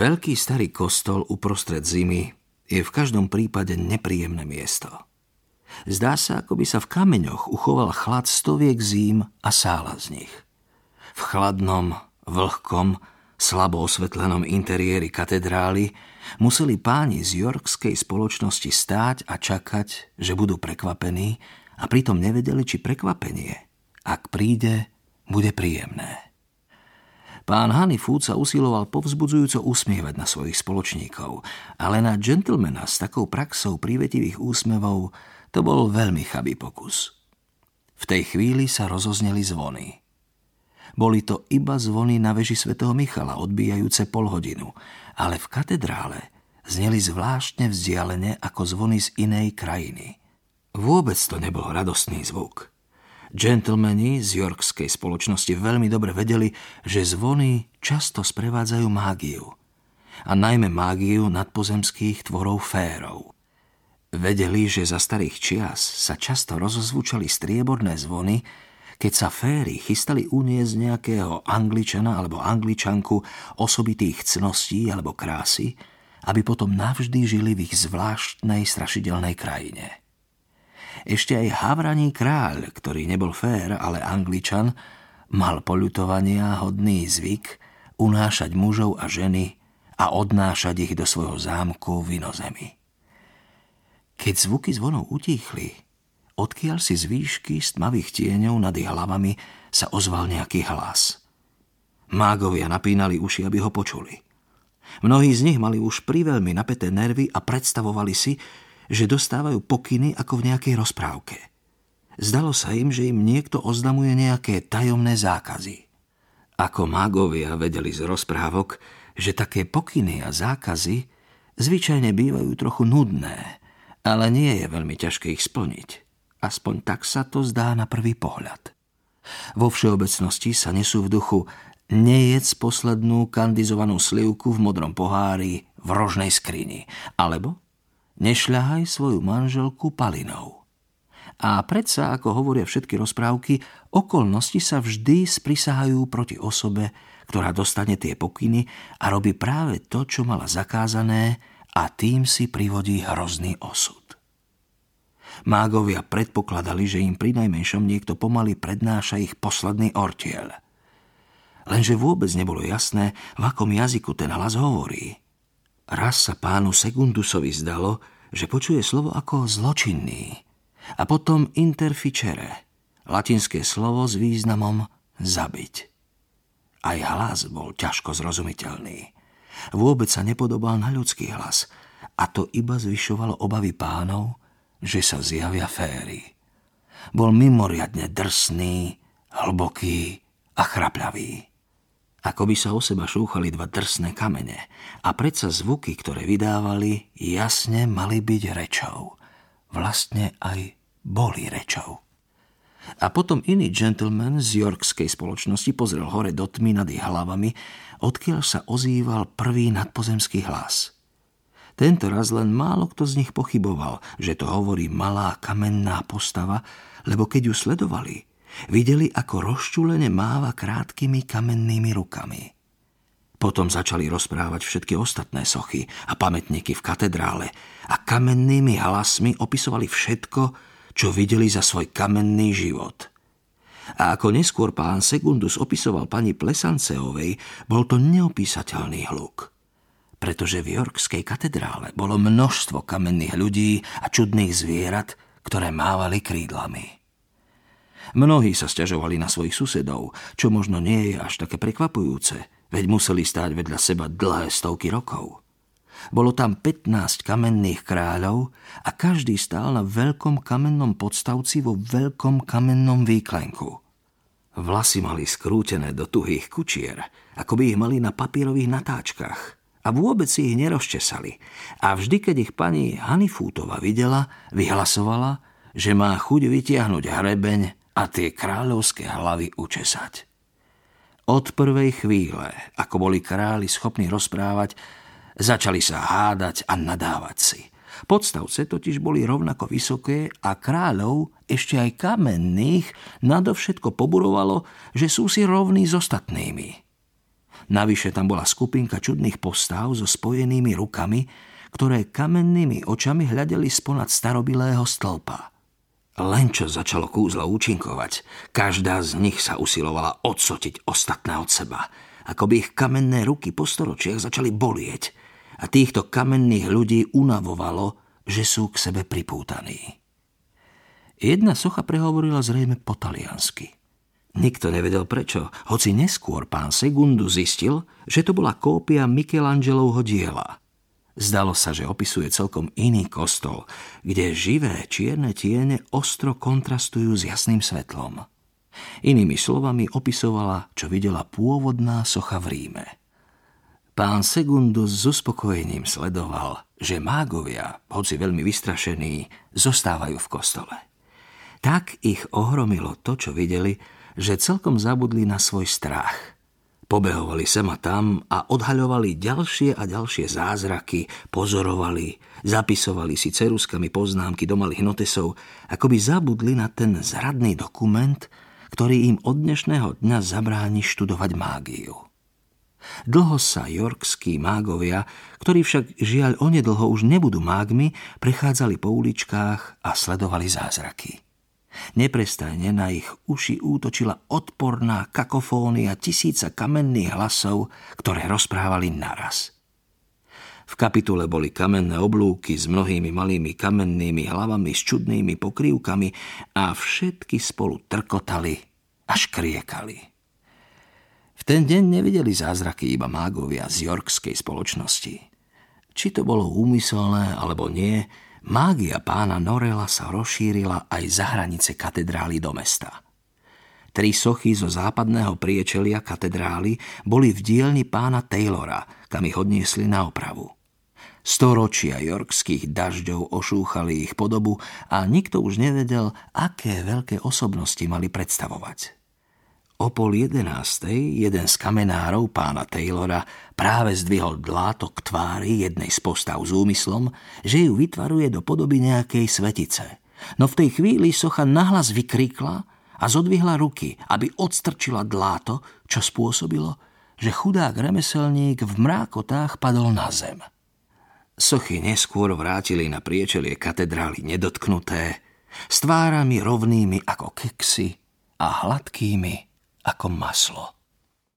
Veľký starý kostol uprostred zimy je v každom prípade nepríjemné miesto. Zdá sa, ako by sa v kameňoch uchoval chlad stoviek zím a sála z nich. V chladnom, vlhkom, slabo osvetlenom interiéri katedrály museli páni z Yorkskej spoločnosti stáť a čakať, že budú prekvapení, a pritom nevedeli, či prekvapenie, ak príde, bude príjemné. Pán Hanifúd sa usiloval povzbudzujúco usmievať na svojich spoločníkov, ale na gentlemana s takou praxou prívetivých úsmevov to bol veľmi chabý pokus. V tej chvíli sa rozozneli zvony. Boli to iba zvony na veži svätého Michala, odbíjajúce polhodinu, ale v katedrále zneli zvláštne vzdialene ako zvony z inej krajiny. Vôbec to nebol radostný zvuk. Gentlemani z Yorkskej spoločnosti veľmi dobre vedeli, že zvony často sprevádzajú mágiu, a najmä mágiu nadpozemských tvorov férov. Vedeli, že za starých čias sa často rozozvučali strieborné zvony, keď sa féri chystali uniesť nejakého Angličana alebo Angličanku osobitých cností alebo krásy, aby potom navždy žili v ich zvláštnej strašidelnej krajine. Ešte aj Havraní kráľ, ktorý nebol fér, ale Angličan, mal poľutovania hodný zvyk unášať mužov a ženy a odnášať ich do svojho zámku v inozemí. Keď zvuky zvonov utichli, odkiaľ si z výšky z tmavých tieňov nad ich hlavami sa ozval nejaký hlas. Mágovia napínali uši, aby ho počuli. Mnohí z nich mali už priveľmi napäté nervy a predstavovali si, že dostávajú pokyny ako v nejakej rozprávke. Zdalo sa im, že im niekto oznamuje nejaké tajomné zákazy. Ako mágovia vedeli z rozprávok, že také pokyny a zákazy zvyčajne bývajú trochu nudné, ale nie je veľmi ťažké ich splniť. Aspoň tak sa to zdá na prvý pohľad. Vo všeobecnosti sa nesú v duchu: nejedz poslednú kandizovanú slivku v modrom pohári v rožnej skrini, alebo nešľahaj svoju manželku palinou. A predsa, ako hovoria všetky rozprávky, okolnosti sa vždy sprisahajú proti osobe, ktorá dostane tie pokyny a robí práve to, čo mala zakázané, a tým si privodí hrozný osud. Mágovia predpokladali, že im prinajmenšom niekto pomaly prednáša ich posledný ortiel. Lenže vôbec nebolo jasné, v akom jazyku ten hlas hovorí. Raz sa pánu Segundusovi zdalo, že počuje slovo ako zločinný, a potom interficere, latinské slovo s významom zabiť. Aj hlas bol ťažko zrozumiteľný. Vôbec sa nepodobal na ľudský hlas, a to iba zvyšovalo obavy pánov, že sa zjavia féry. Bol mimoriadne drsný, hlboký a chrapľavý. Ako by sa o seba šúchali dva drsné kamene, a predsa zvuky, ktoré vydávali, jasne mali byť rečou. Vlastne aj boli rečou. A potom iný gentleman z Yorkskej spoločnosti pozrel hore do tmy nad ich hlavami, odkiaľ sa ozýval prvý nadpozemský hlas. Tento raz len málo kto z nich pochyboval, že to hovorí malá kamenná postava, lebo keď ju sledovali, videli, ako rozčúlene máva krátkými kamennými rukami. Potom začali rozprávať všetky ostatné sochy a pamätníky v katedrále a kamennými hlasmi opisovali všetko, čo videli za svoj kamenný život. A ako neskôr pán Segundus opisoval pani Plesanceovej, bol to neopísateľný hluk. Pretože v Yorkskej katedrále bolo množstvo kamenných ľudí a čudných zvierat, ktoré mávali krídlami. Mnohí sa sťažovali na svojich susedov, čo možno nie je až také prekvapujúce, veď museli stáť vedľa seba dlhé stovky rokov. Bolo tam 15 kamenných kráľov a každý stál na veľkom kamennom podstavci vo veľkom kamennom výklenku. Vlasy mali skrútené do tuhých kučier, ako by ich mali na papierových natáčkach. A vôbec si ich nerozčesali. A vždy, keď ich pani Hanifútová videla, vyhlasovala, že má chuť vytiahnuť hrebeň a tie kráľovské hlavy učesať. Od prvej chvíle, ako boli králi schopní rozprávať, začali sa hádať a nadávať si. Podstavce totiž boli rovnako vysoké a kráľov, ešte aj kamenných, nadovšetko poburovalo, že sú si rovní s ostatnými. Navyše tam bola skupinka čudných postáv so spojenými rukami, ktoré kamennými očami hľadeli sponad starobilého stĺpa. Len čo začalo kúzlo účinkovať, každá z nich sa usilovala odsotiť ostatné od seba, ako by ich kamenné ruky po storočiach začali bolieť a týchto kamenných ľudí unavovalo, že sú k sebe pripútaní. Jedna socha prehovorila zrejme po taliansky. Nikto nevedel prečo, hoci neskôr pán Segundus zistil, že to bola kópia Michelangelovho diela. Zdalo sa, že opisuje celkom iný kostol, kde živé čierne tiene ostro kontrastujú s jasným svetlom. Inými slovami opisovala, čo videla pôvodná socha v Ríme. Pán Segundus s uspokojením sledoval, že mágovia, hoci veľmi vystrašení, zostávajú v kostole. Tak ich ohromilo to, čo videli, že celkom zabudli na svoj strach. Pobehovali sem a tam a odhaľovali ďalšie a ďalšie zázraky, pozorovali, zapisovali si ceruskami poznámky do malých notesov, ako by zabudli na ten zradný dokument, ktorý im od dnešného dňa zabráni študovať mágiu. Dlho sa jorkskí mágovia, ktorí však žiaľ onedlho už nebudú mágmi, prechádzali po uličkách a sledovali zázraky. Neprestajne na ich uši útočila odporná kakofónia tisíca kamenných hlasov, ktoré rozprávali naraz. V kapitule boli kamenné oblúky s mnohými malými kamennými hlavami s čudnými pokrývkami a všetky spolu trkotali a škriekali. V ten deň nevideli zázraky iba mágovia z Yorkskej spoločnosti. Či to bolo úmyselné alebo nie, mágia pána Norrella sa rozšírila aj za hranice katedrály do mesta. 3 sochy zo západného priečelia katedrály boli v dielni pána Taylora, kam ich odniesli na opravu. Storočia jorkských dažďov ošúchali ich podobu a nikto už nevedel, aké veľké osobnosti mali predstavovať. O 10:30 jeden z kamenárov pána Taylora práve zdvihol dláto k tvári jednej z postav s úmyslom, že ju vytvaruje do podoby nejakej svetice. No v tej chvíli socha nahlas vykríkla a zodvihla ruky, aby odstrčila dláto, čo spôsobilo, že chudák remeselník v mrákotách padol na zem. Sochy neskôr vrátili na priečelie katedrály nedotknuté, s tvárami rovnými ako keksy a hladkými ako maslo.